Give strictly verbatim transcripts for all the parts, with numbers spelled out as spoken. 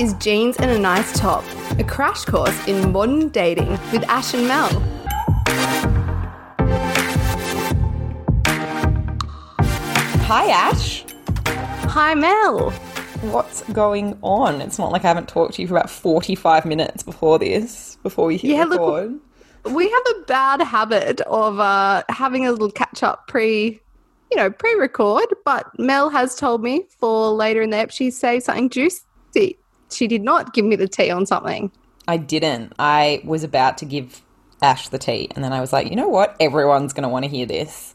is Jeans and a Nice Top, a crash course in modern dating with Ash and Mel. Hi, Ash. Hi, Mel. What's going on? It's not like I haven't talked to you for about forty-five minutes before this, before we hit yeah, record. Look, we have a bad habit of uh, having a little catch-up pre- you know, pre-record, but Mel has told me for later in the ep she saved something juicy. She did not give me the tea on something. I didn't. I was about to give Ash the tea, and then I was like, you know what? Everyone's going to want to hear this.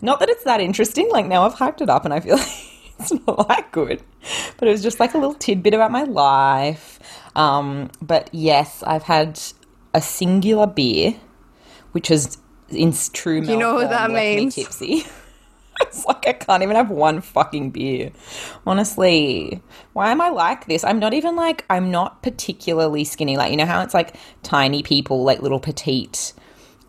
Not that it's that interesting. Like, now I've hyped it up and I feel like it's not that good. But it was just like a little tidbit about my life. Um, but, yes, I've had a singular beer, which is in true Mel. You know what that means? Me tipsy. It's like I can't even have one fucking beer. Honestly, why am I like this? I'm not even like, I'm not particularly skinny. Like, you know how it's like tiny people, like little petite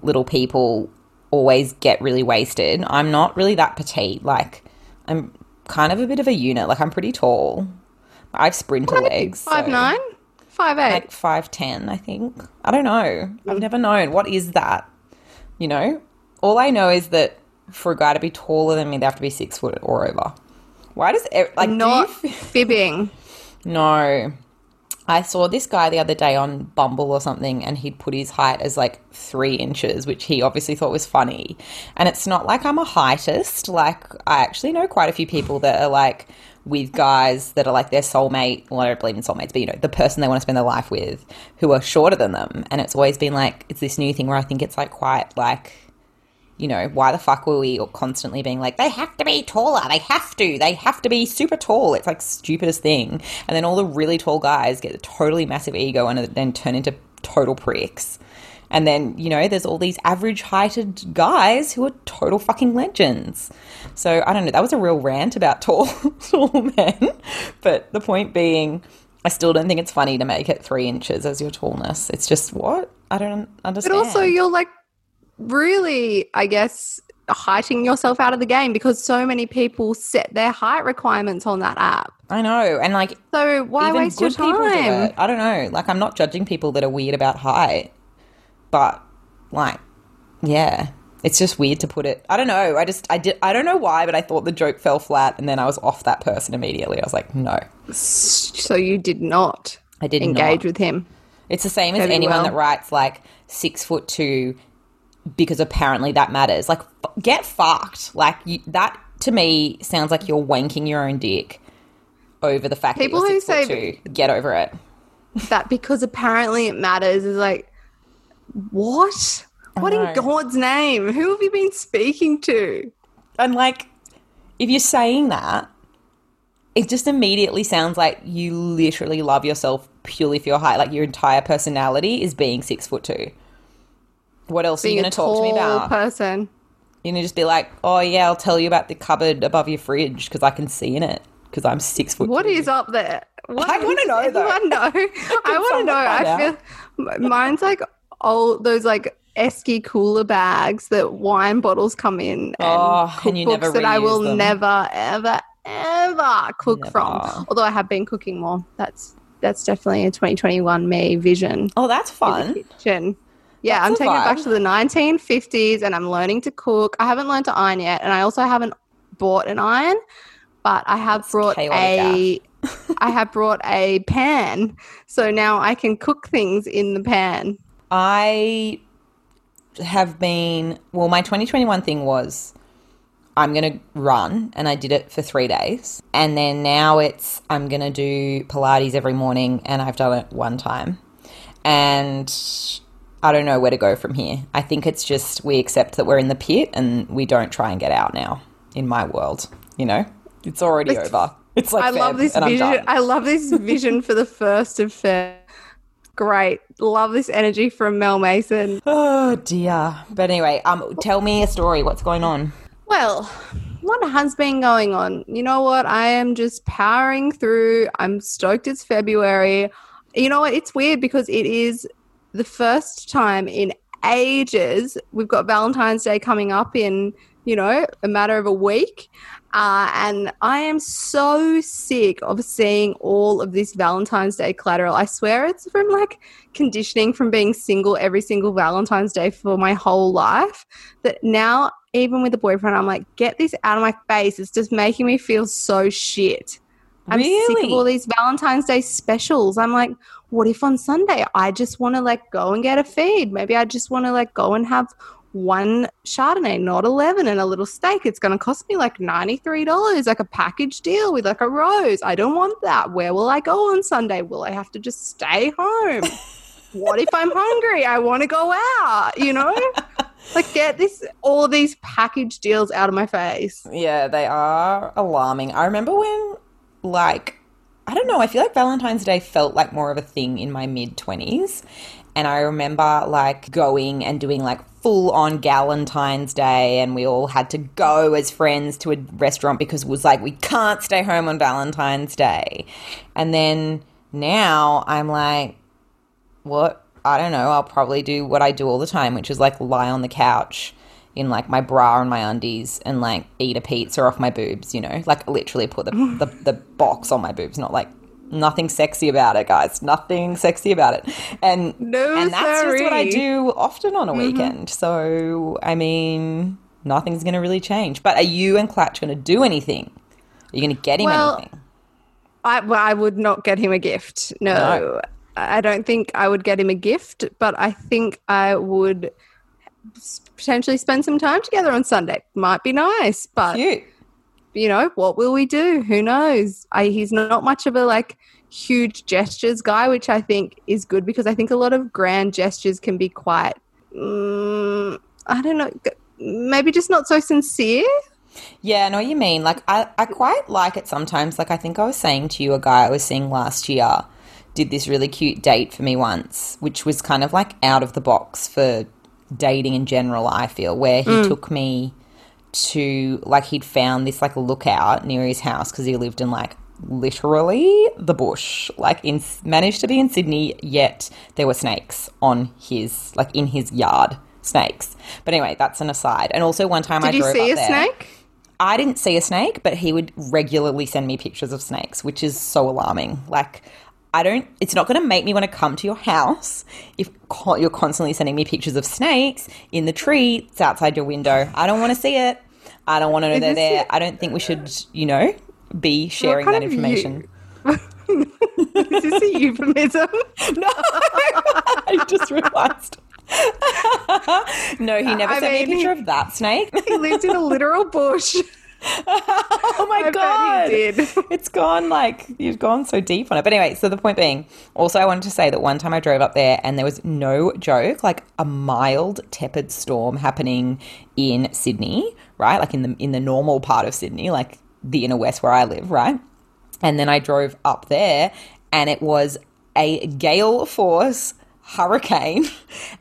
little people always get really wasted. I'm not really that petite. Like, I'm kind of a bit of a unit. Like, I'm pretty tall. I have sprinter legs. five nine? five eight? Like five ten, I think. I don't know. I've never known. What is that? You know? All I know is that for a guy to be taller than me, they have to be six foot or over. Why does – like not do you f- fibbing. No. I saw this guy the other day on Bumble or something, and he'd put his height as like three inches, which he obviously thought was funny. And it's not like I'm a heightist. Like, I actually know quite a few people that are like with guys that are like their soulmate. Well, I don't believe in soulmates, but, you know, the person they want to spend their life with who are shorter than them. And it's always been like, it's this new thing where I think it's like quite like – you know, why the fuck were we constantly being like, they have to be taller, they have to, they have to be super tall. It's like stupidest thing. And then all the really tall guys get a totally massive ego and then turn into total pricks. And then, you know, there's all these average-heighted guys who are total fucking legends. So, I don't know, that was a real rant about tall, tall men. But the point being, I still don't think it's funny to make it three inches as your tallness. It's just, what? I don't understand. But also, you're like, really, I guess, heighting yourself out of the game because so many people set their height requirements on that app. I know. And like, so why waste your time? Do it. I don't know. Like, I'm not judging people that are weird about height, but like, yeah, it's just weird to put it. I don't know. I just, I did, I don't know why, but I thought the joke fell flat and then I was off that person immediately. I was like, no. So you did not I did engage not. with him. It's the same as anyone well. that writes like six foot two. Because apparently that matters. Like, f- get fucked. Like, you, that to me sounds like you're wanking your own dick over the fact people that you're six foot two. Get over it. That because apparently it matters is like, what? I what know. In God's name? Who have you been speaking to? And like, if you're saying that, it just immediately sounds like you literally love yourself purely for your height. Like, your entire personality is being six foot two. What else Being are you going to talk to me about? Person. You're going to just be like, oh, yeah, I'll tell you about the cupboard above your fridge because I can see in it because I'm six foot What two. Is up there? What I want to know, though. I want to know. I want to know. I feel out. Mine's like old, those like Esky cooler bags that wine bottles come in and oh, cookbooks and that I will them. never, ever, ever cook never. from. Although I have been cooking more. That's that's definitely a twenty twenty-one me vision. Oh, that's fun. Yeah, that's I'm taking vibe. it back to the nineteen fifties and I'm learning to cook. I haven't learned to iron yet and I also haven't bought an iron, but I have that's brought a I have brought a pan. So now I can cook things in the pan. I have been – well, my twenty twenty-one thing was I'm going to run and I did it for three days and then now it's I'm going to do Pilates every morning and I've done it one time and – I don't know where to go from here. I think it's just we accept that we're in the pit and we don't try and get out now in my world, you know? It's already it's, over. It's like I love this vision. I love this vision for the first of Feb. Great. Love this energy from Mel Mason. Oh, dear. But anyway, um, tell me a story. What's going on? Well, what has been going on? You know what? I am just powering through. I'm stoked it's February. You know what? It's weird because it is – the first time in ages, we've got Valentine's Day coming up in you know, a matter of a week. Uh, and I am so sick of seeing all of this Valentine's Day collateral. I swear it's from like conditioning from being single every single Valentine's Day for my whole life that now, even with a boyfriend, I'm like, get this out of my face. It's just making me feel so shit. I'm really? sick of all these Valentine's Day specials. I'm like, what if on Sunday I just want to like go and get a feed? Maybe I just want to like go and have one Chardonnay, not eleven, and a little steak. It's going to cost me like ninety-three dollars, like a package deal with like a rose. I don't want that. Where will I go on Sunday? Will I have to just stay home? What if I'm hungry? I want to go out, you know? Like, get this, all these package deals out of my face. Yeah, they are alarming. I remember when, like, I don't know, I feel like Valentine's Day felt like more of a thing in my mid-twenties. And I remember, like, going and doing, like, full-on Galentine's Day, and we all had to go as friends to a restaurant because it was like, we can't stay home on Valentine's Day. And then now I'm like, what? I don't know. I'll probably do what I do all the time, which is, like, lie on the couch in, like, my bra and my undies and, like, eat a pizza off my boobs, you know? Like, literally put the, the, the box on my boobs, not, like, nothing sexy about it, guys. Nothing sexy about it. And, no, and that's sorry. just what I do often on a weekend. Mm-hmm. So, I mean, nothing's going to really change. But are you and Clutch going to do anything? Are you going to get him well, anything? I, well, I would not get him a gift. No, no. I don't think I would get him a gift, but I think I would potentially spend some time together on Sunday. Might be nice, but... Cute. You know, what will we do? Who knows? I, he's not much of a, like, huge gestures guy, which I think is good because I think a lot of grand gestures can be quite, um, I don't know, maybe just not so sincere. Yeah, I know what you mean. Like, I, I quite like it sometimes. Like, I think I was saying to you, a guy I was seeing last year did this really cute date for me once, which was kind of, like, out of the box for dating in general, I feel, where he mm. took me to, like, he'd found this, like, lookout near his house because he lived in, like, literally the bush, like, in managed to be in Sydney, yet there were snakes on his, like, in his yard, snakes. But anyway, that's an aside. And also one time I drove up there. Did you see a snake? I didn't see a snake, but he would regularly send me pictures of snakes, which is so alarming. Like, I don't – it's not going to make me want to come to your house if co- you're constantly sending me pictures of snakes in the tree. It's outside your window. I don't want to see it. I don't want to know they're there. It? I don't think we should, you know, be sharing that information. Is this a euphemism? No. I just realised. No, he never I sent mean, me a picture he, of that snake. He lived in a literal bush. Oh my I god! He did. It's gone, like, you've gone so deep on it. But anyway, so the point being, also I wanted to say that one time I drove up there and there was no joke, like, a mild tepid storm happening in Sydney, right? Like in the in the normal part of Sydney, like the inner west where I live, right? And then I drove up there and it was a gale force hurricane,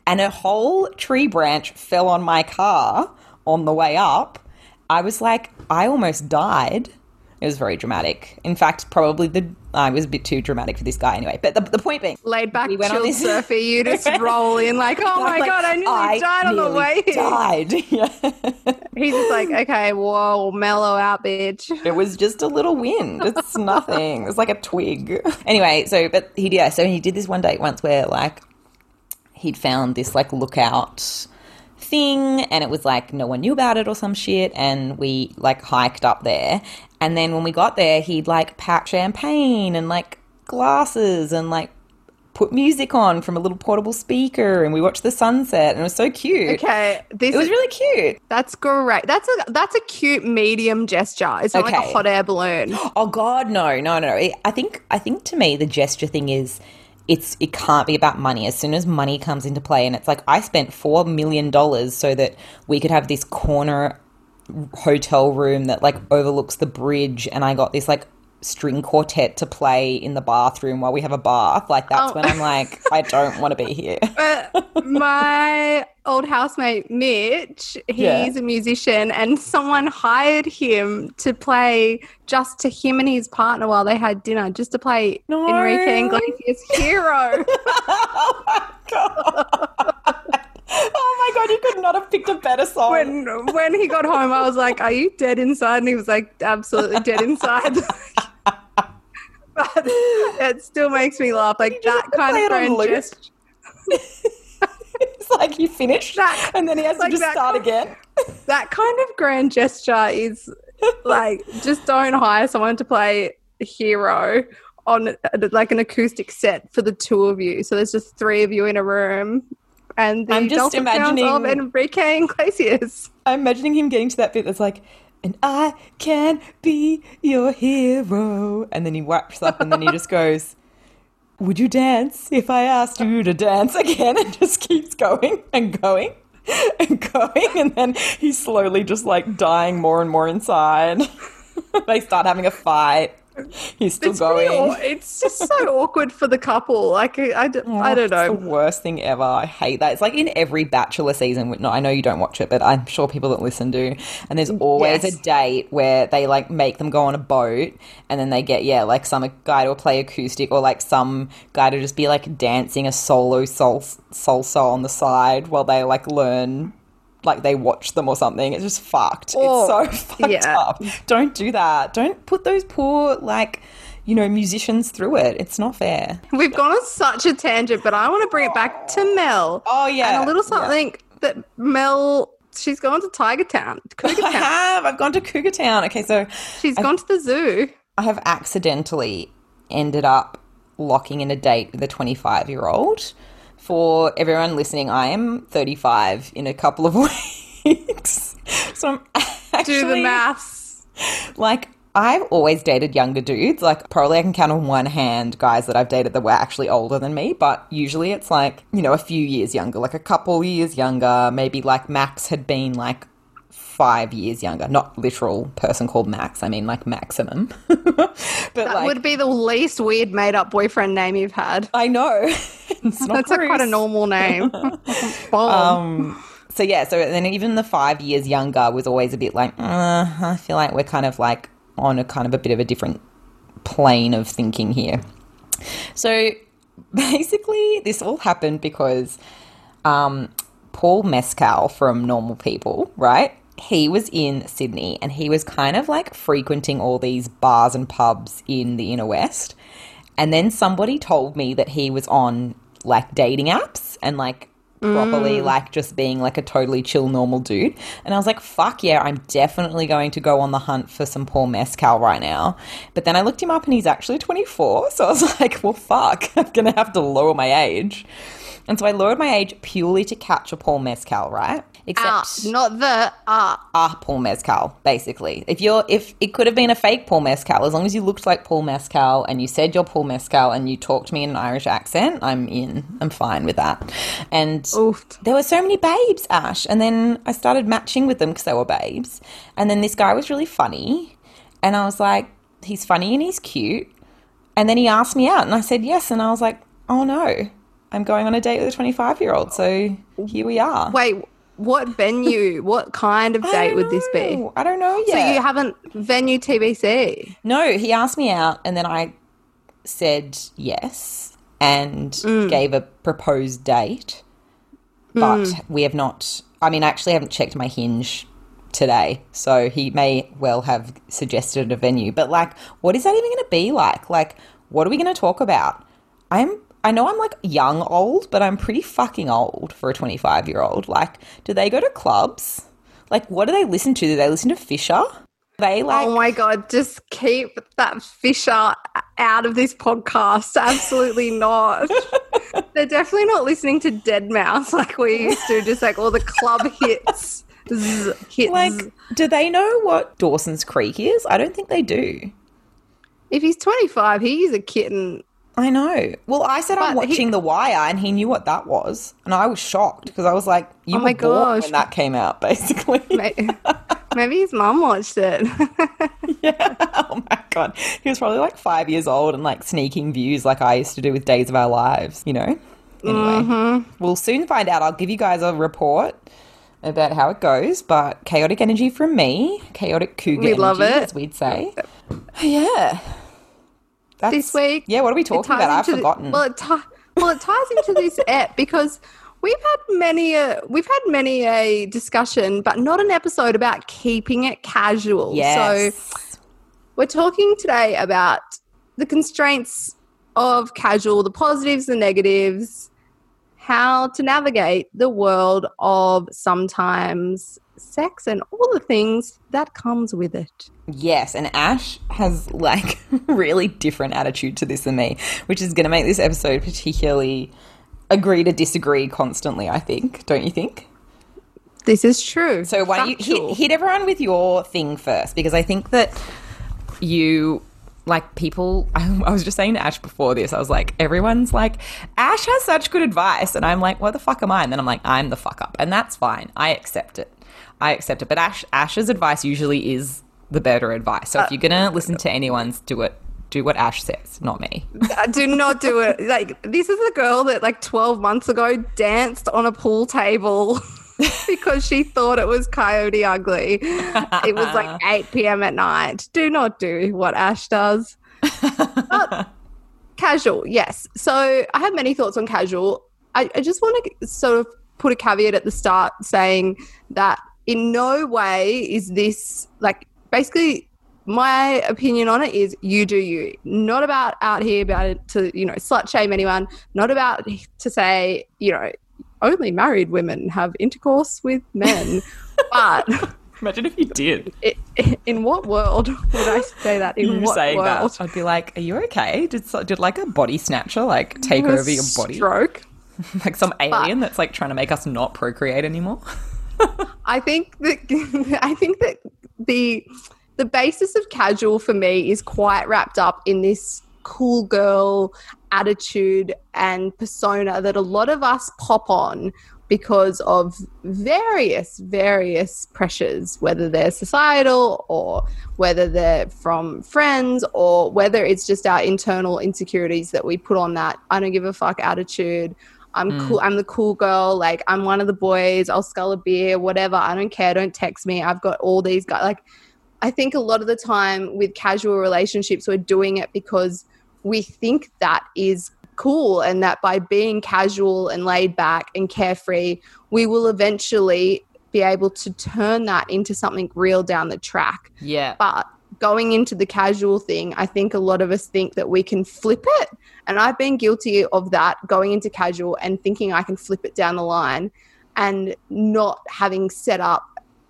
and a whole tree branch fell on my car on the way up. I was like, I almost died. It was very dramatic. In fact, probably the I was a bit too dramatic for this guy anyway. But the, the point being, laid back, we went chill on this surfer. You just roll in like, oh my like, god, I nearly I died nearly on the way. Died. Yeah. He's just like, okay, whoa, mellow out, bitch. It was just a little wind. It's nothing. It's like a twig. Anyway, so but he yeah, so he did this one date once where, like, he'd found this, like, lookout thing, and it was like no one knew about it or some shit, and we, like, hiked up there, and then when we got there he'd, like, packed champagne and, like, glasses and, like, put music on from a little portable speaker, and we watched the sunset, and it was so cute. Okay, this it was is, really cute. That's great. That's a that's a cute medium gesture. It's not okay. Like a hot air balloon. Oh god, no, no, no. It, I think I think to me the gesture thing is, It's it can't be about money. As soon as money comes into play, and it's like, I spent four million dollars so that we could have this corner hotel room that, like, overlooks the bridge, and I got this, like, string quartet to play in the bathroom while we have a bath. Like, that's oh. when I'm like, I don't want to be here. But my old housemate Mitch, he's yeah. a musician, and someone hired him to play just to him and his partner while they had dinner, just to play no. Enrique Iglesias' Hero. Oh my god. Oh my God, you could not have picked a better song. When when he got home, I was like, are you dead inside? And he was like, absolutely dead inside. But it still makes me laugh. Like that kind of grand gesture. It's like he finished that, and then he has like to just start kind, again. That kind of grand gesture is like, just don't hire someone to play a hero on like an acoustic set for the two of you. So there's just three of you in a room. And the I'm just imagining of Enrique Iglesias. I'm imagining him getting to that bit that's like, and I can be your hero. And then he wipes up and then he just goes, would you dance if I asked you to dance again? And just keeps going and going and going. And then he's slowly just like dying more and more inside. They start having a fight. He's still it's going. Really, it's just so awkward for the couple. Like, I, I, oh, I don't know. It's the worst thing ever. I hate that. It's like in every Bachelor season. No, I know you don't watch it, but I'm sure people that listen do. And there's always yes. a date where they, like, make them go on a boat and then they get, yeah, like some guy to play acoustic or, like, some guy to just be, like, dancing a solo sol- salsa on the side while they, like, learn, like they watch them or something. It's just fucked. Oh, it's so fucked yeah. up. Don't do that. Don't put those poor, like, you know, musicians through it. It's not fair. We've gone on such a tangent, but I want to bring it back to Mel. Oh, yeah. And a little something yeah. that Mel, she's gone to Tiger Town. Cougar Town. I have. I've gone to Cougar Town. Okay, so. She's I've, gone to the zoo. I have accidentally ended up locking in a date with a twenty-five-year-old. For everyone listening, I am thirty-five in a couple of weeks. So I'm actually... Do the maths. Like, I've always dated younger dudes. Like, probably I can count on one hand guys that I've dated that were actually older than me. But usually it's like, you know, a few years younger. Like, a couple years younger. Maybe, like, Max had been, like, five years younger. Not literal person called Max. I mean, like, maximum. But that like, would be the least weird made-up boyfriend name you've had. I know. It's not That's like quite a normal name. um, so, yeah. So then even the five years younger was always a bit like, uh, I feel like we're kind of like on a kind of a bit of a different plane of thinking here. So basically this all happened because um, Paul Mescal from Normal People, right? He was in Sydney and he was kind of like frequenting all these bars and pubs in the inner west. And then somebody told me that he was on like dating apps and like properly mm. like just being like a totally chill normal dude. And I was like, fuck yeah, I'm definitely going to go on the hunt for some Paul Mescal right now. But then I looked him up and he's actually twenty-four. So I was like, well, fuck, I'm going to have to lower my age. And so I lowered my age purely to catch a Paul Mescal, right? Except ah, not the ah ah Paul Mescal, basically. If you're if it could have been a fake Paul Mescal, as long as you looked like Paul Mescal and you said you're Paul Mescal and you talked to me in an Irish accent, I'm in. I'm fine with that. And Oof. There were so many babes, Ash, and then I started matching with them because they were babes. And then this guy was really funny, and I was like, he's funny and he's cute. And then he asked me out, and I said yes, and I was like, oh no, I'm going on a date with a twenty-five-year-old. So here we are. Wait, what venue? What kind of date would this be? I don't know yet. So you haven't venue T B C? No, he asked me out and then I said yes and mm. gave a proposed date. But mm. we have not – I mean, I actually haven't checked my Hinge today, so he may well have suggested a venue. But, like, what is that even going to be like? Like, what are we going to talk about? I'm – I know I'm, like, young old, but I'm pretty fucking old for a twenty-five-year-old. Like, do they go to clubs? Like, what do they listen to? Do they listen to Fisher? They like, oh, my God, just keep that Fisher out of this podcast. Absolutely not. They're definitely not listening to deadmau five like we used to, just, like, all the club hits. Z- hits. Like, do they know what Dawson's Creek is? I don't think they do. If he's twenty-five, he is a kitten. I know. Well, I said but I'm watching he, The Wire and he knew what that was and I was shocked because I was like, you oh were my born gosh. when that came out, basically. Maybe, maybe his mum watched it. Yeah. Oh, my God. He was probably like five years old and like sneaking views like I used to do with Days of Our Lives, you know? Anyway, mm-hmm. We'll soon find out. I'll give you guys a report about how it goes, but chaotic energy from me, chaotic cougar we energy, love it. As we'd say. Yeah. That's, this week. Yeah, what are we talking about? I've forgotten. The, well, it t- well, it ties into this app because We've had many a we've had many a discussion, but not an episode about keeping it casual. Yes. So we're talking today about the constraints of casual, the positives, the negatives, how to navigate the world of sometimes sex and all the things that comes with it. Yes, and Ash has like really different attitude to this than me, which is going to make this episode particularly agree to disagree constantly, I think. Don't you think? This is true. So why don't you hit, hit everyone with your thing first, because I think that you... Like people, I, I was just saying to Ash before this, I was like, everyone's like, Ash has such good advice. And I'm like, what the fuck am I? And then I'm like, I'm the fuck up. And that's fine. I accept it. I accept it. But Ash, Ash's advice usually is the better advice. So uh, if you're going to listen to anyone's, do it. Do what Ash says, not me. Do not do it. Like, this is a girl that like twelve months ago danced on a pool table because she thought it was Coyote Ugly. It was like eight p.m. at night. Do not do what Ash does. Casual, yes. So I have many thoughts on casual. I, I just want to sort of put a caveat at the start saying that in no way is this like, basically my opinion on it is you do you. Not about out here about it to, you know, slut shame anyone. Not about to say, you know, only married women have intercourse with men. But imagine if you did. It, it, in what world would I say that? In you what saying world? That, I'd be like, "Are you okay? Did did like a body snatcher like take over your body? Stroke? Like some alien but, that's like trying to make us not procreate anymore?" I think that I think that the the basis of casual for me is quite wrapped up in this cool girl attitude and persona that a lot of us pop on because of various, various pressures, whether they're societal or whether they're from friends or whether it's just our internal insecurities that we put on that I don't give a fuck attitude. I'm mm. cool. I'm the cool girl. Like, I'm one of the boys. I'll scull a beer, whatever. I don't care. Don't text me. I've got all these guys. Like, I think a lot of the time with casual relationships, we're doing it because we think that is cool and that by being casual and laid back and carefree, we will eventually be able to turn that into something real down the track. Yeah. But going into the casual thing, I think a lot of us think that we can flip it. And I've been guilty of that, going into casual and thinking I can flip it down the line and not having set up,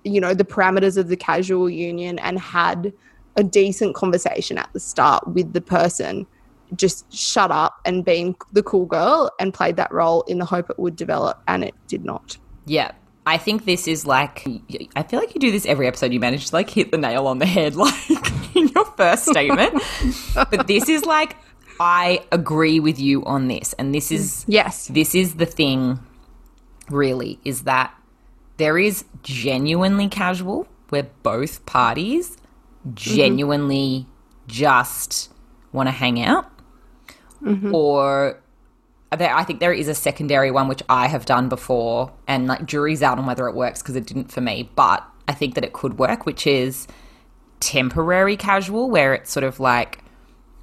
you know, the parameters of the casual union and had a decent conversation at the start with the person. Just shut up and being the cool girl and played that role in the hope it would develop, and it did not. Yeah. I think this is like, I feel like you do this every episode. You manage to like hit the nail on the head like in your first statement. But this is like, I agree with you on this. And this is, yes, this is the thing really, is that there is genuinely casual where both parties genuinely mm-hmm. just want to hang out. Mm-hmm. Or there, I think there is a secondary one which I have done before, and like jury's out on whether it works because it didn't for me, but I think that it could work, which is temporary casual where it's sort of like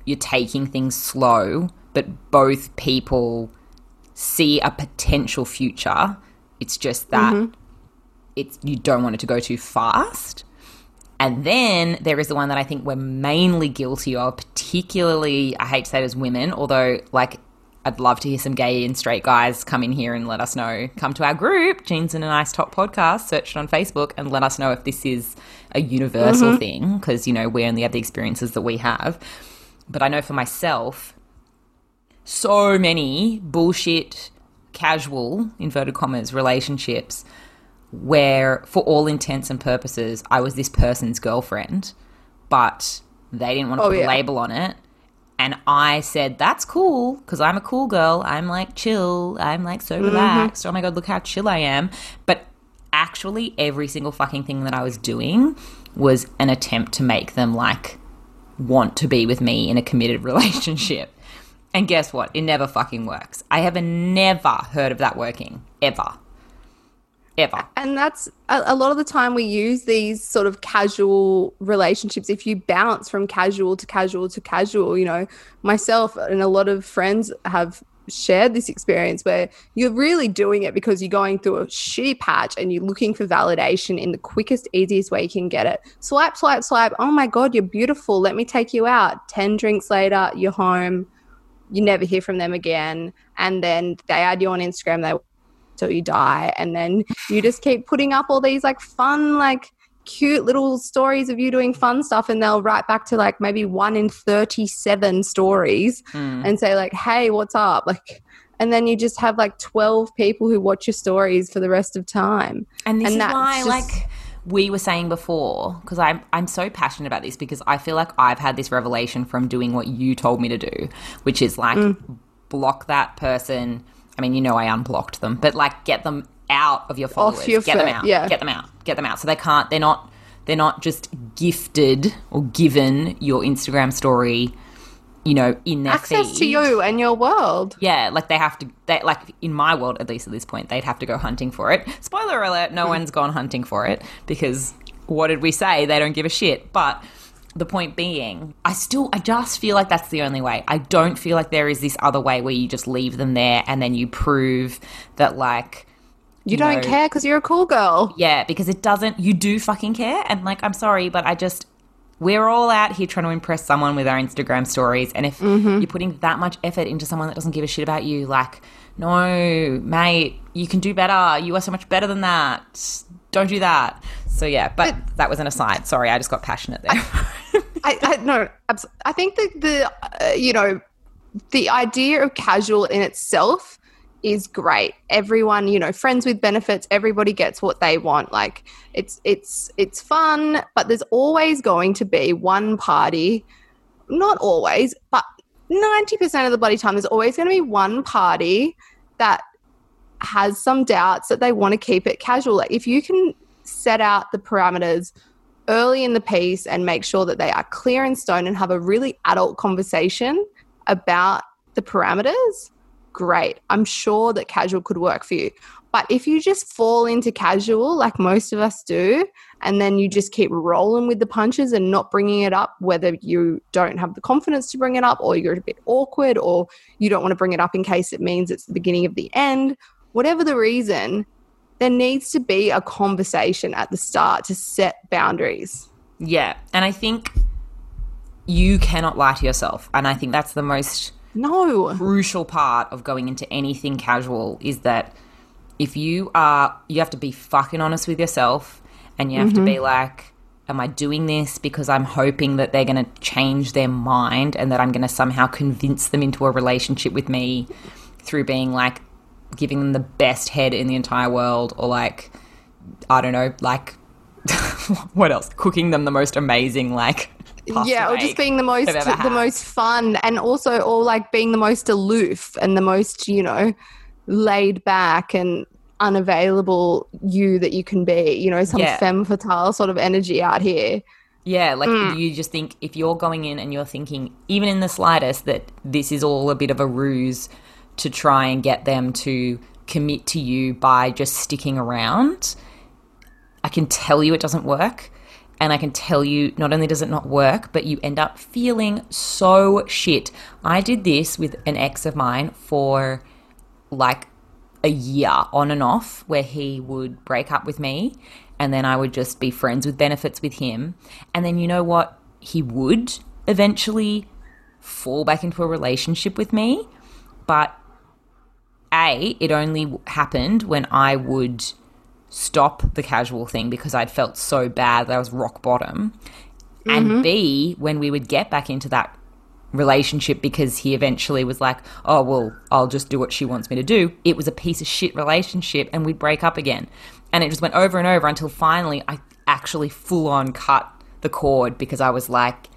you're taking things slow but both people see a potential future. It's just that mm-hmm. it's you don't want it to go too fast. And then there is the one that I think we're mainly guilty of, particularly, I hate to say it as women, although like I'd love to hear some gay and straight guys come in here and let us know. Come to our group, Jeans and a Nice Top Podcast, search it on Facebook and let us know if this is a universal mm-hmm. thing, because, you know, we only have the experiences that we have. But I know for myself, so many bullshit, casual, inverted commas, relationships where for all intents and purposes I was this person's girlfriend, but they didn't want to oh, put yeah. a label on it, and I said that's cool because I'm a cool girl, I'm like chill, I'm like so relaxed, mm-hmm. oh my god, look how chill I am. But actually every single fucking thing that I was doing was an attempt to make them like want to be with me in a committed relationship. And guess what? It never fucking works. I have never heard of that working ever. Ever. And that's a, a lot of the time we use these sort of casual relationships. If you bounce from casual to casual to casual, you know, myself and a lot of friends have shared this experience where you're really doing it because you're going through a shitty patch and you're looking for validation in the quickest, easiest way you can get it. Swipe, swipe, swipe. Oh my God, you're beautiful. Let me take you out. ten drinks later, you're home. You never hear from them again. And then they add you on Instagram. They till you die. And then you just keep putting up all these like fun, like cute little stories of you doing fun stuff, and they'll write back to like maybe one in thirty-seven stories mm. and say like, hey, what's up? Like, and then you just have like twelve people who watch your stories for the rest of time. And this and is why just- like we were saying before, because I'm, I'm so passionate about this because I feel like I've had this revelation from doing what you told me to do, which is like mm. block that person. I mean, you know, I unblocked them, but like get them out of your followers, your get foot. them out, yeah. get them out, get them out. So they can't, they're not, they're not just gifted or given your Instagram story, you know, in their access feed. To you and your world. Yeah, like they have to, they, like in my world, at least at this point, they'd have to go hunting for it. Spoiler alert, no one's gone hunting for it because what did we say? They don't give a shit. But the point being, I still, I just feel like that's the only way. I don't feel like there is this other way where you just leave them there and then you prove that like, You, you don't know, care because you're a cool girl. Yeah, because it doesn't – you do fucking care. And, like, I'm sorry, but I just – we're all out here trying to impress someone with our Instagram stories. And if mm-hmm. you're putting that much effort into someone that doesn't give a shit about you, like, no, mate, you can do better. You are so much better than that. Don't do that. So, yeah, but, but that was an aside. Sorry, I just got passionate there. I, I, I no, I think that the, uh, you know, the idea of casual in itself – is great. Everyone, you know, friends with benefits, everybody gets what they want. Like it's it's it's fun, but there's always going to be one party, not always, but ninety percent of the bloody time there's always going to be one party that has some doubts that they want to keep it casual. Like if you can set out the parameters early in the piece and make sure that they are clear in stone and have a really adult conversation about the parameters, great. I'm sure that casual could work for you. But if you just fall into casual like most of us do, and then you just keep rolling with the punches and not bringing it up, whether you don't have the confidence to bring it up or you're a bit awkward or you don't want to bring it up in case it means it's the beginning of the end, whatever the reason, there needs to be a conversation at the start to set boundaries. Yeah. And I think you cannot lie to yourself. And I think that's the most... No. Crucial part of going into anything casual is that if you are, you have to be fucking honest with yourself and you have mm-hmm. to be like, am I doing this because I'm hoping that they're going to change their mind and that I'm going to somehow convince them into a relationship with me through being like giving them the best head in the entire world or like, I don't know, like what else? Cooking them the most amazing like yeah, or just being the most the most fun and also or like being the most aloof and the most, you know, laid back and unavailable you that you can be, you know, some yeah. femme fatale sort of energy out here. Yeah, like mm. you just think if you're going in and you're thinking even in the slightest that this is all a bit of a ruse to try and get them to commit to you by just sticking around, I can tell you it doesn't work. And I can tell you, not only does it not work, but you end up feeling so shit. I did this with an ex of mine for like a year on and off where he would break up with me and then I would just be friends with benefits with him. And then you know what? He would eventually fall back into a relationship with me. But A, it only happened when I would – stop the casual thing because I'd felt so bad that I was rock bottom. Mm-hmm. And B, when we would get back into that relationship because he eventually was like, oh, well, I'll just do what she wants me to do, it was a piece of shit relationship and we'd break up again. And it just went over and over until finally I actually full on cut the cord because I was like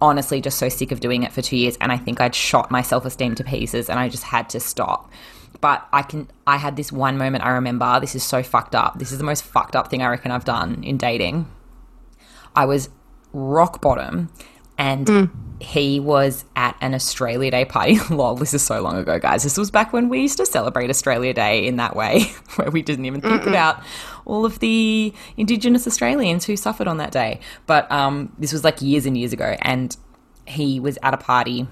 honestly just so sick of doing it for two years and I think I'd shot my self-esteem to pieces and I just had to stop. But I can. I had this one moment I remember. This is so fucked up. This is the most fucked up thing I reckon I've done in dating. I was rock bottom and mm. he was at an Australia Day party. Lol, this is so long ago, guys. This was back when we used to celebrate Australia Day in that way where we didn't even think Mm-mm. about all of the Indigenous Australians who suffered on that day. But um, this was like years and years ago and he was at a party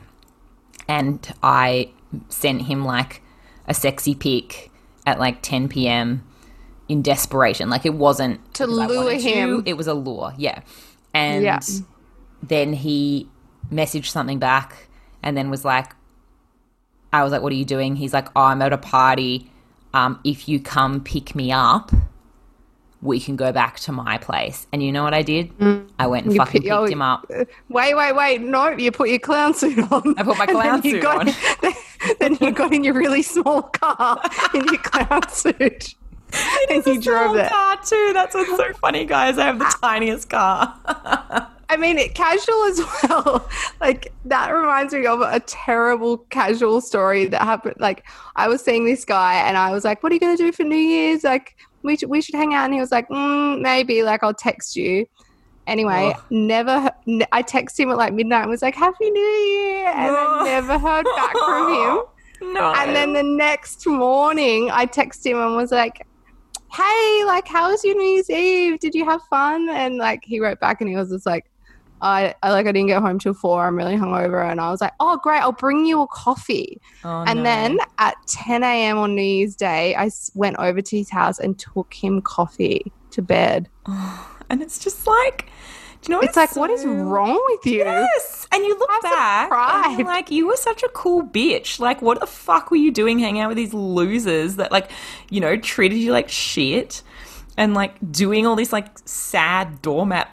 and I – sent him like a sexy pic at like ten p.m. in desperation. Like it wasn't to lure him. To, it was a lure, yeah. And yeah. then he messaged something back and then was like, I was like, what are you doing? He's like, oh, I'm at a party. Um, if you come pick me up, we can go back to my place. And you know what I did? Mm. I went and you fucking pick, picked oh, him up. Wait, wait, wait. No, you put your clown suit on. I put my clown suit on. In, then, then you got in your really small car in your clown suit. And you drove that car too. That's what's so funny, guys. I have the tiniest car. I mean, it casual as well. Like that reminds me of a terrible casual story that happened. Like I was seeing this guy, and I was like, "What are you going to do for New Year's? Like we sh- we should hang out." And he was like, mm, "Maybe. Like I'll text you." Anyway, oh. never. N- I texted him at like midnight and was like, "Happy New Year," and oh. I never heard back oh. from him. No. And then the next morning, I texted him and was like, hey, like, how was your New Year's Eve? Did you have fun? And, like, he wrote back and he was just like, I, I like, I didn't get home till four. I'm really hungover. And I was like, oh, great. I'll bring you a coffee. Oh, and no. then at ten a.m. on New Year's Day, I went over to his house and took him coffee to bed. Oh, and it's just like, do you know what? It's, it's like, so... what is wrong with you? Yes. And you look have back and you're like, you were such a cool bitch. Like, what the fuck were you doing hanging out with these losers that, like, you know, treated you like shit and, like, doing all this, like, sad doormat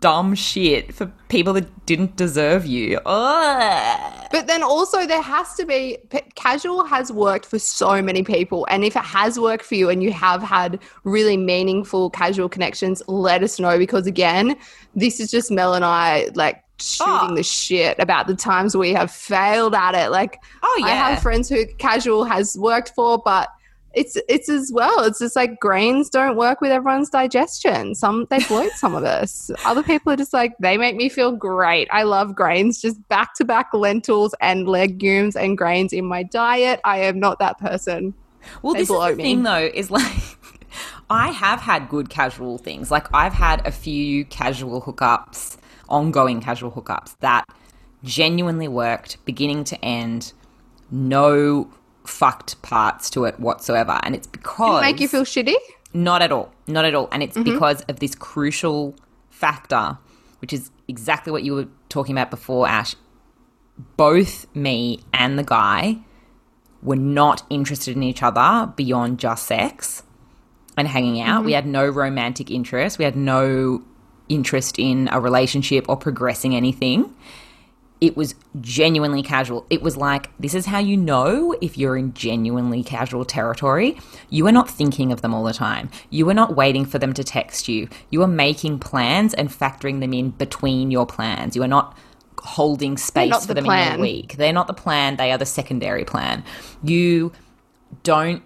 dumb shit for people that didn't deserve you. Ugh. But then also there has to be – casual has worked for so many people, and if it has worked for you and you have had really meaningful casual connections, let us know, because, again, this is just Mel and I, like, shooting oh. the shit about the times we have failed at it. Like oh, yeah. I have friends who casual has worked for, but it's it's as well. It's just like grains don't work with everyone's digestion. Some they bloat some of us. Other people are just like, they make me feel great. I love grains. Just back to back lentils and legumes and grains in my diet. I am not that person. Well, they this is the me. thing though, is like I have had good casual things. Like I've had a few casual hookups, ongoing casual hookups that genuinely worked beginning to end. No fucked parts to it whatsoever, and it's because it make you feel shitty? Not at all, not at all, and it's mm-hmm. because of this crucial factor, which is exactly what you were talking about before, Ash. Both me and the guy were not interested in each other beyond just sex and hanging out. Mm-hmm. We had no romantic interest. We had no interest in a relationship or progressing anything. It was genuinely casual. It was like, this is how you know if you're in genuinely casual territory. You are not thinking of them all the time. You are not waiting for them to text you. You are making plans and factoring them in between your plans. You are not holding space for them plan. in your week. They're not the plan. They are the secondary plan. You don't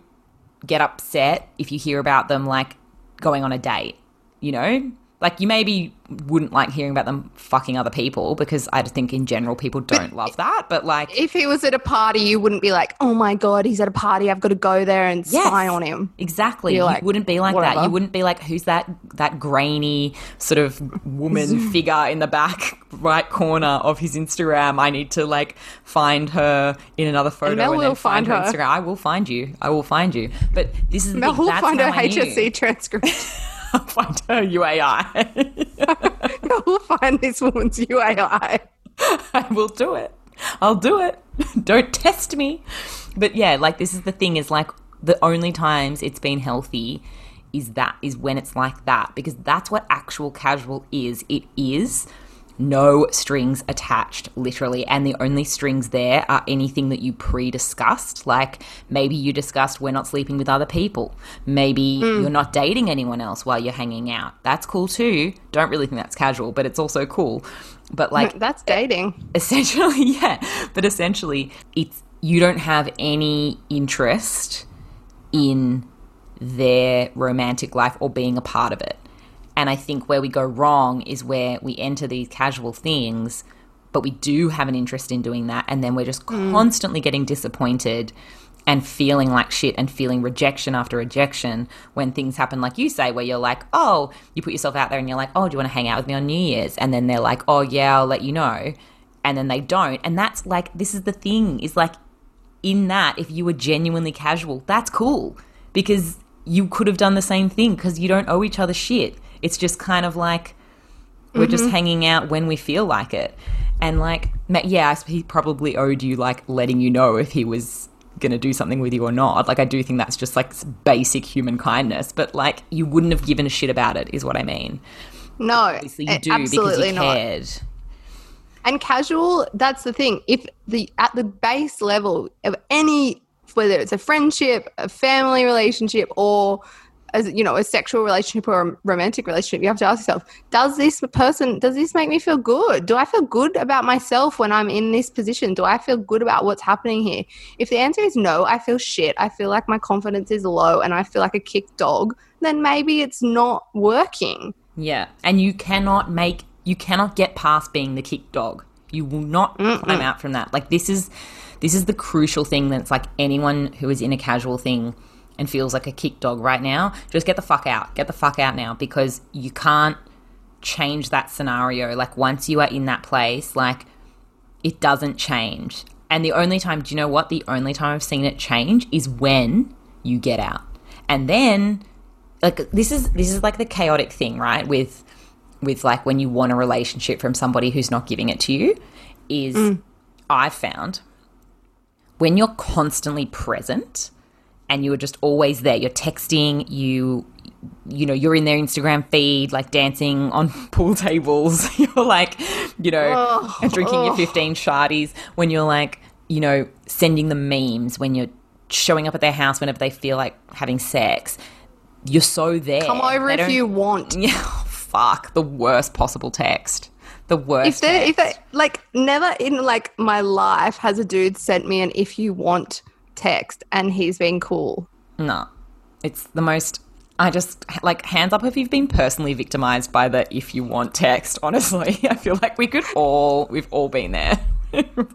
get upset if you hear about them, like, going on a date, you know? Like, you maybe wouldn't like hearing about them fucking other people, because I think in general people don't but love that. But, like, if he was at a party, you wouldn't be like, oh, my God, he's at a party. I've got to go there and yes, spy on him. Exactly. You're you like, wouldn't be like whatever. that. You wouldn't be like, who's that that grainy sort of woman figure in the back right corner of his Instagram? I need to, like, find her in another photo and, Mel and then will find, find her Instagram. I will find you. I will find you. But this is the Mel thing. Will That's find her H S C transcript. I'll find her U A I. I will find this woman's U A I. I will do it. I'll do it. Don't test me. But, yeah, like, this is the thing, is, like, the only times it's been healthy is that is when it's like that, because that's what actual casual is. It is no strings attached, literally, and the only strings there are anything that you pre-discussed. Like, maybe you discussed we're not sleeping with other people. Maybe mm. you're not dating anyone else while you're hanging out. That's cool too. Don't really think that's casual, but it's also cool. But, like, that's dating. Essentially, yeah. But essentially, it's you don't have any interest in their romantic life or being a part of it. And I think where we go wrong is where we enter these casual things, but we do have an interest in doing that, and then we're just mm. constantly getting disappointed and feeling like shit and feeling rejection after rejection when things happen, like you say, where you're like, oh, you put yourself out there and you're like, oh, do you want to hang out with me on New Year's? And then they're like, oh, yeah, I'll let you know. And then they don't. And that's like, this is the thing, is like in that, if you were genuinely casual, that's cool, because you could have done the same thing, because you don't owe each other shit. It's just kind of like we're mm-hmm. just hanging out when we feel like it. And like, yeah, he probably owed you like letting you know if he was going to do something with you or not. Like, I do think that's just like basic human kindness, but like you wouldn't have given a shit about it is what I mean. No, obviously you do, absolutely, because you cared. Not. And casual, that's the thing. If the at the base level of any, whether it's a friendship, a family relationship, or as you know, a sexual relationship or a romantic relationship, you have to ask yourself, does this person, does this make me feel good? Do I feel good about myself when I'm in this position? Do I feel good about what's happening here? If the answer is no, I feel shit, I feel like my confidence is low and I feel like a kicked dog, then maybe it's not working. Yeah, and you cannot make, you cannot get past being the kicked dog. You will not Mm-mm. climb out from that. Like this is, this is the crucial thing that's like anyone who is in a casual thing and feels like a kick dog right now, just get the fuck out. Get the fuck out now, because you can't change that scenario. Like once you are in that place, like it doesn't change. And the only time, do you know what? The only time I've seen it change is when you get out. And then like this is this is like the chaotic thing, right? With with like when you want a relationship from somebody who's not giving it to you is mm. I've found when you're constantly present and you are just always there. You're texting, you you know, you're in their Instagram feed, like dancing on pool tables. You're like, you know, oh, drinking oh. your fifteen shardies. When you're like, you know, sending them memes, when you're showing up at their house whenever they feel like having sex. You're so there. Come over they if you want. Yeah, oh, fuck, the worst possible text. The worst if they, text. If they, like never in like my life has a dude sent me an if you want text and he's been cool. No, it's the most, I just like hands up if you've been personally victimized by the if you want text, honestly. I feel like we could all, we've all been there.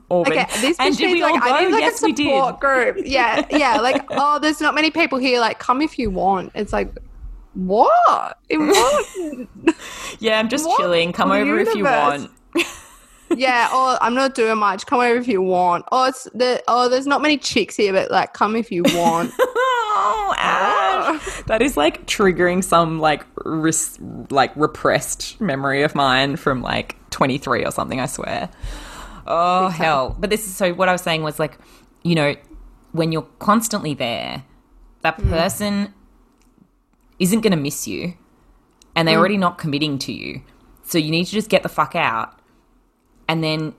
all okay, been, this and did we like, all go? I need, like, yes, a support we did. Group. Yeah, yeah, like, oh, there's not many people here, like, come if you want. It's like, what? It was yeah, I'm just what? Chilling. Come over universe? If you want. Yeah, or I'm not doing much. Come over if you want. Oh, it's the oh, there's not many chicks here, but like, come if you want. Oh, Ash. That is like triggering some like res- like repressed memory of mine from like twenty-three or something. I swear. Oh exactly. Hell! But this is so. What I was saying was like, you know, when you're constantly there, that mm. person isn't going to miss you, and they're mm. already not committing to you. So you need to just get the fuck out. And then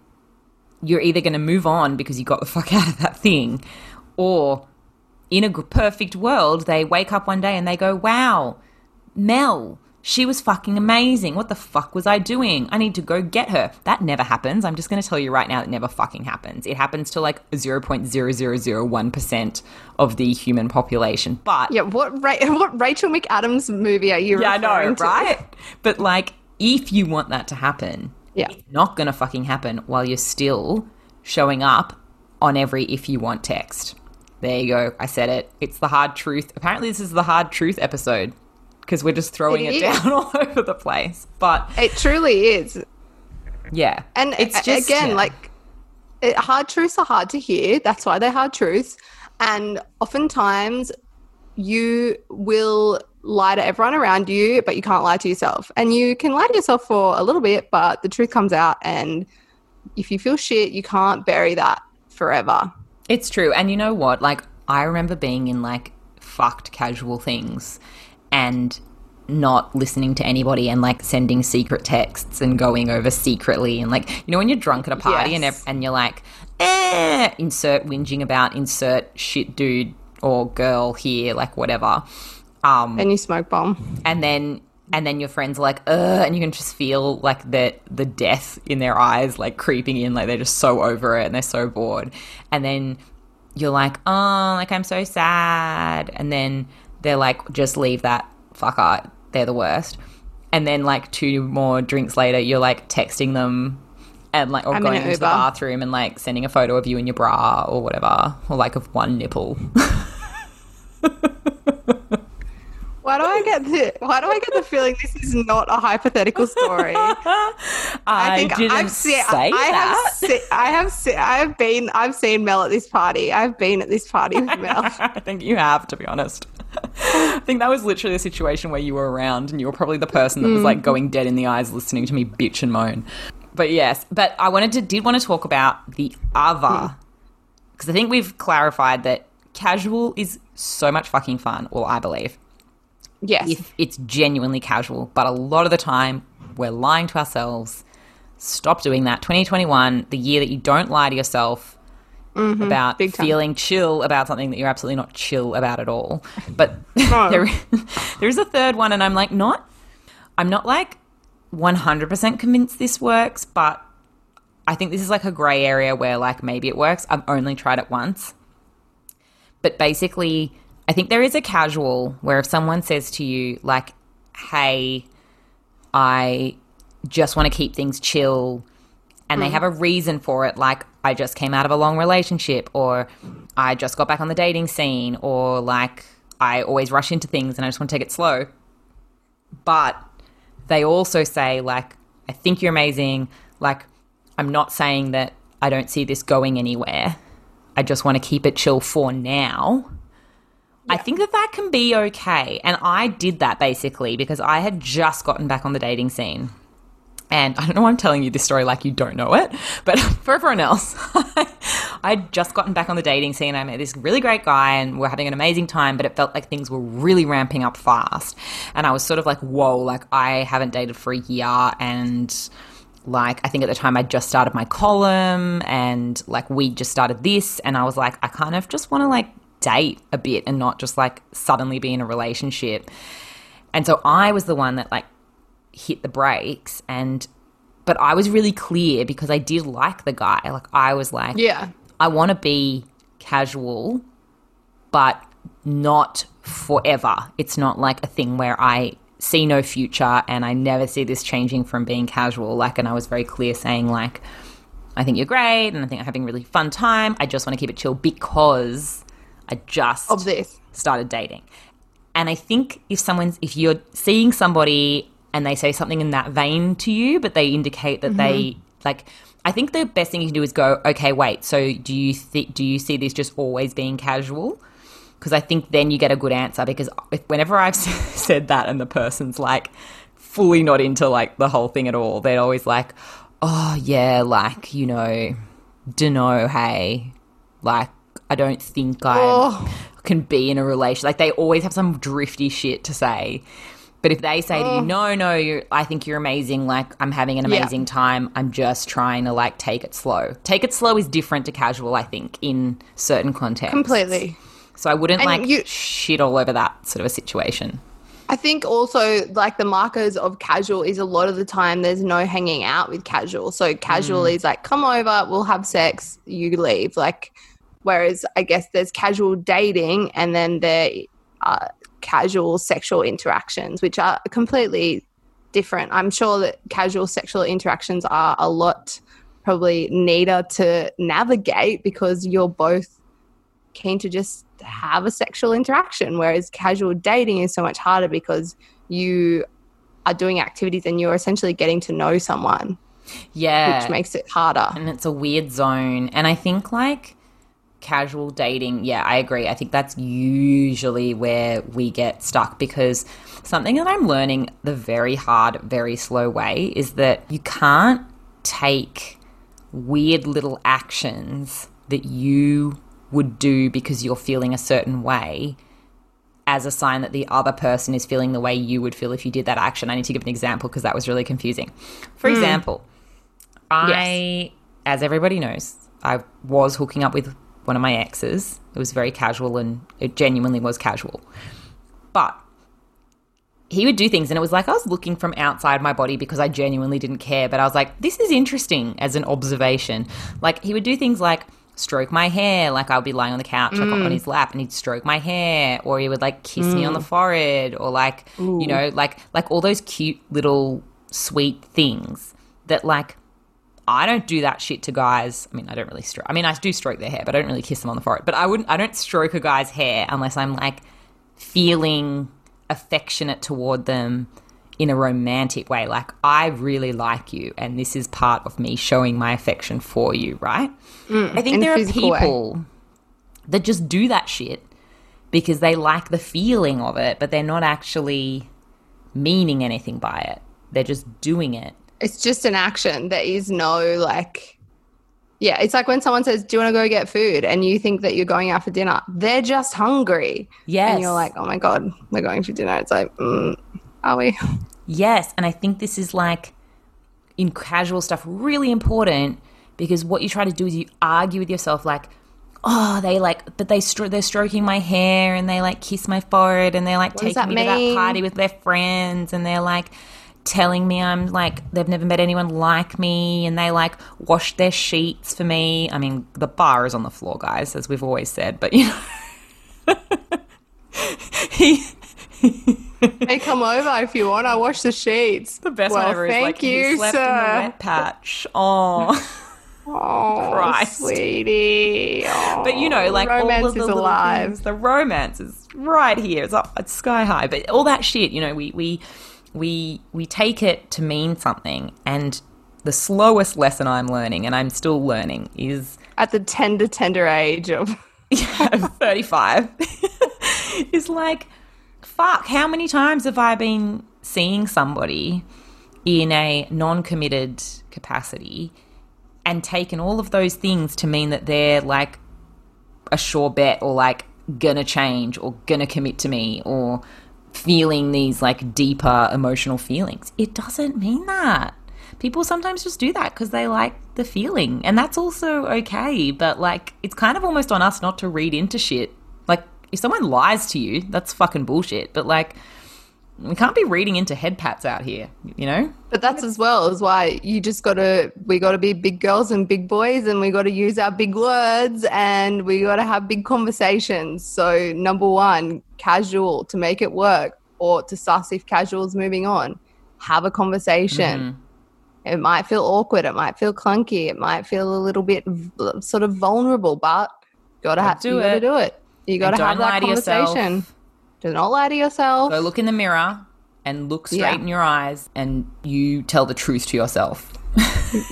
you're either going to move on because you got the fuck out of that thing, or in a perfect world, they wake up one day and they go, wow, Mel, she was fucking amazing. What the fuck was I doing? I need to go get her. That never happens. I'm just going to tell you right now, it never fucking happens. It happens to like zero point zero zero zero one percent of the human population. But yeah, what, Ra- what Rachel McAdams movie are you referring to? Yeah, I know, right? But like, if you want that to happen... Yeah. It's not going to fucking happen while you're still showing up on every if you want text. There you go. I said it. It's the hard truth. Apparently this is the hard truth episode because we're just throwing it, it down all over the place. But it truly is. Yeah. And it's just, again, yeah. like it, hard truths are hard to hear. That's why they're hard truths. And oftentimes you will – lie to everyone around you, but you can't lie to yourself. And you can lie to yourself for a little bit, but the truth comes out, and if you feel shit, you can't bury that forever. It's true. And you know what? Like, I remember being in like fucked casual things and not listening to anybody and like sending secret texts and going over secretly and like, you know, when you're drunk at a party yes. and ev- and you're like, eh, insert whinging about insert shit dude or girl here, like whatever. Um, and you smoke bomb. And then and then your friends are like, ugh, and you can just feel like the, the death in their eyes like creeping in, like they're just so over it and they're so bored. And then you're like, oh, like I'm so sad. And then they're like, just leave that fucker. They're the worst. And then like two more drinks later, you're like texting them and like or I'm going into Uber. The bathroom and like sending a photo of you in your bra or whatever, or like of one nipple. Why do I get the Why do I get the feeling this is not a hypothetical story? I, I think didn't I've seen. Say I, that. Have se- I have. Se- I have been. I've seen Mel at this party. I've been at this party with Mel. I think you have, to be honest. I think that was literally a situation where you were around and you were probably the person that was like going dead in the eyes, listening to me bitch and moan. But yes, but I wanted to did want to talk about the other, because I think we've clarified that casual is so much fucking fun. Well, I believe. Yes. If it's genuinely casual. But a lot of the time we're lying to ourselves. Stop doing that. twenty twenty-one, the year that you don't lie to yourself mm-hmm. about feeling chill about something that you're absolutely not chill about at all. But no. there, there is a third one, and I'm like not – I'm not like one hundred percent convinced this works, but I think this is like a grey area where like maybe it works. I've only tried it once. But basically – I think there is a casual where if someone says to you like, hey, I just want to keep things chill, and mm. they have a reason for it, like I just came out of a long relationship, or I just got back on the dating scene, or like I always rush into things and I just want to take it slow. But they also say like, I think you're amazing. Like, I'm not saying that I don't see this going anywhere. I just want to keep it chill for now. Yeah. I think that that can be okay. And I did that basically because I had just gotten back on the dating scene. And I don't know why I'm telling you this story like you don't know it, but for everyone else, I had just gotten back on the dating scene. I met this really great guy and we're having an amazing time, but it felt like things were really ramping up fast. And I was sort of like, whoa, like I haven't dated for a year, and like I think at the time I just started my column and like we just started this, and I was like, I kind of just want to like date a bit and not just like suddenly be in a relationship. And so I was the one that like hit the brakes, and but I was really clear because I did like the guy. Like I was like, yeah, I want to be casual, but not forever. It's not like a thing where I see no future and I never see this changing from being casual. Like, and I was very clear saying like, I think you're great and I think I'm having a really fun time. I just want to keep it chill because I just of this. started dating. And I think if someone's, if you're seeing somebody and they say something in that vein to you, but they indicate that mm-hmm. they like, I think the best thing you can do is go, okay, wait, so do you think, do you see this just always being casual? Because I think then you get a good answer, because if, whenever I've said that and the person's like fully not into like the whole thing at all, they're always like, oh yeah, like, you know, dunno, hey, like, I don't think I oh. can be in a relation. Like, they always have some drifty shit to say. But if they say oh. to you, no, no, you're, I think you're amazing, like I'm having an amazing yeah. time, I'm just trying to like take it slow. Take it slow is different to casual, I think, in certain contexts. Completely. So I wouldn't and like you- shit all over that sort of a situation. I think also like the markers of casual is a lot of the time there's no hanging out with casual. So casual mm. is like, come over, we'll have sex, you leave. Like, whereas I guess there's casual dating and then there are casual sexual interactions, which are completely different. I'm sure that casual sexual interactions are a lot probably neater to navigate because you're both keen to just have a sexual interaction, whereas casual dating is so much harder because you are doing activities and you're essentially getting to know someone. Yeah. Which makes it harder. And it's a weird zone. And I think like casual dating, yeah, I agree. I think that's usually where we get stuck, because something that I'm learning the very hard, very slow way is that you can't take weird little actions that you would do because you're feeling a certain way as a sign that the other person is feeling the way you would feel if you did that action. I need to give an example because that was really confusing. For mm. example, I, yes. as everybody knows, I was hooking up with one of my exes. It was very casual, and it genuinely was casual. But he would do things and it was like I was looking from outside my body because I genuinely didn't care. But I was like, this is interesting as an observation. Like he would do things like stroke my hair. Like I would be lying on the couch mm. like on his lap and he'd stroke my hair, or he would like kiss mm. me on the forehead, or like, Ooh. you know, like like all those cute little sweet things that like I don't do that shit to guys. I mean, I don't really stroke. I mean, I do stroke their hair, but I don't really kiss them on the forehead. But I wouldn't. I don't stroke a guy's hair unless I'm like feeling affectionate toward them in a romantic way. Like, I really like you, and this is part of me showing my affection for you, right? Mm, I think there are people way. that just do that shit because they like the feeling of it, but they're not actually meaning anything by it. They're just doing it. It's just an action. There is no, like, yeah, it's like when someone says, do you want to go get food? And you think that you're going out for dinner. They're just hungry. Yes. And you're like, oh, my God, we're going for dinner. It's like, mm, are we? Yes. And I think this is, like, in casual stuff, really important, because what you try to do is you argue with yourself, like, oh, they like, but they stro- they're stroking my hair, and they like kiss my forehead, and they're like what taking me mean? to that party with their friends, and they're like telling me I'm like, they've never met anyone like me, and they like washed their sheets for me. I mean, the bar is on the floor, guys, as we've always said, but you know. he- Hey, come over if you want. I wash the sheets. The best well, one ever is like, you, you slept sir. in the wet patch. Oh. Oh, Christ. Sweetie. Oh, but, you know, like, all of the is alive. Things, the romance is right here. It's up, it's sky high. But all that shit, you know, we we we we take it to mean something. And the slowest lesson I'm learning, and I'm still learning, is at the tender, tender age of yeah, thirty-five, is like, fuck, how many times have I been seeing somebody in a non-committed capacity and taken all of those things to mean that they're like a sure bet, or like gonna change, or gonna commit to me, or feeling these like deeper emotional feelings? It doesn't mean that. People sometimes just do that because they like the feeling, and that's also okay. But like, it's kind of almost on us not to read into shit. Like, if someone lies to you, that's fucking bullshit. But like, we can't be reading into head pats out here, you know? But that's as well as why you just got to – we got to be big girls and big boys, and we got to use our big words, and we got to have big conversations. So number one, casual to make it work, or to suss if casual's moving on. Have a conversation. Mm-hmm. It might feel awkward. It might feel clunky. It might feel a little bit v- sort of vulnerable, but gotta have, do you got to do it. You got to have that conversation. Do not lie to yourself. So look in the mirror and look straight yeah. in your eyes, and you tell the truth to yourself.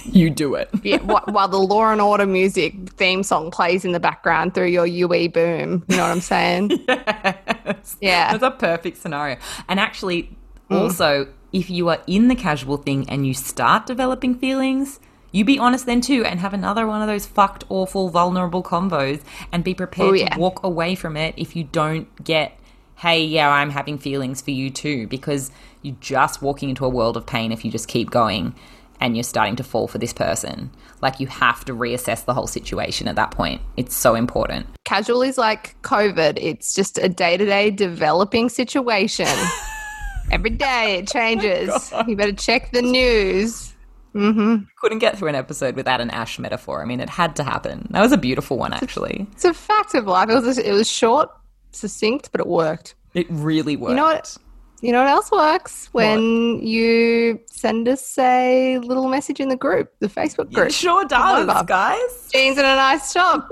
You do it. Yeah, while the Law and Order music theme song plays in the background through your U E boom. You know what I'm saying? Yes. Yeah. That's a perfect scenario. And actually, mm. also, if you are in the casual thing and you start developing feelings, you be honest then too, and have another one of those fucked, awful, vulnerable convos, and be prepared oh, yeah. to walk away from it if you don't get, hey, yeah, I'm having feelings for you too, because you're just walking into a world of pain if you just keep going and you're starting to fall for this person. Like, you have to reassess the whole situation at that point. It's so important. Casual is like COVID. It's just a day-to-day developing situation. Every day it changes. Oh, you better check the news. Mm-hmm. Couldn't get through an episode without an Ash metaphor. I mean, it had to happen. That was a beautiful one, actually. It's a, it's a fact of life. It was, it was short, succinct, but it worked. It really worked. You know what, you know what else works? When what? You send us a little message in the group, the Facebook group. It sure does, guys. Jeans and a Nice Top.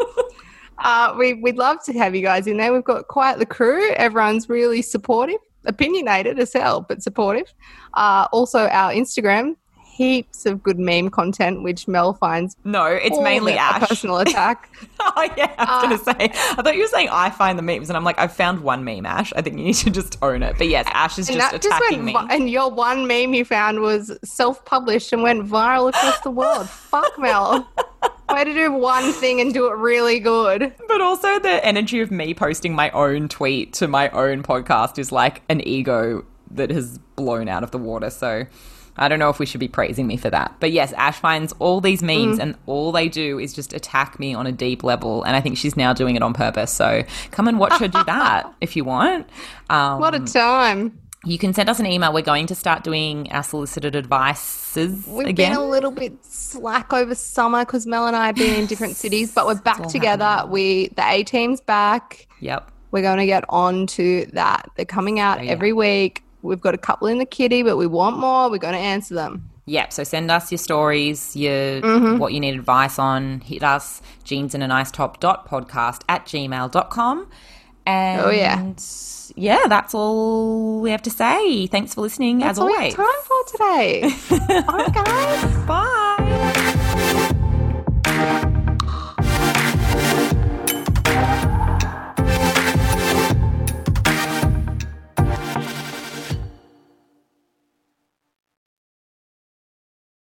uh, we, we'd love to have you guys in there. We've got quite the crew. Everyone's really supportive, opinionated as hell, but supportive. Uh, also, our Instagram, heaps of good meme content, which Mel finds. No, it's mainly it, Ash. A personal attack. Oh, yeah, I was uh, going to say. I thought you were saying I find the memes, and I'm like, I've found one meme, Ash. I think you need to just own it. But yes, Ash is just attacking just went, me. And your one meme you found was self-published and went viral across the world. Fuck, Mel. Way to do one thing and do it really good. But also the energy of me posting my own tweet to my own podcast is like an ego that has blown out of the water, so I don't know if we should be praising me for that. But yes, Ash finds all these memes mm. and all they do is just attack me on a deep level, and I think she's now doing it on purpose. So come and watch her do that if you want. Um, what a time. You can send us an email. We're going to start doing our solicited advices We've again. We've been a little bit slack over summer because Mel and I have been in different cities, but we're back together. Happening. We The A-team's back. Yep. We're going to get on to that. They're coming out oh, yeah. every week. We've got a couple in the kitty, but we want more. We're going to answer them. Yep. So send us your stories, your mm-hmm. what you need advice on. Hit us, jeansandanicetop.podcast at gmail dot com. And oh, yeah. yeah, that's all we have to say. Thanks for listening, that's as always. That's all we have time for today. All right, guys. Bye.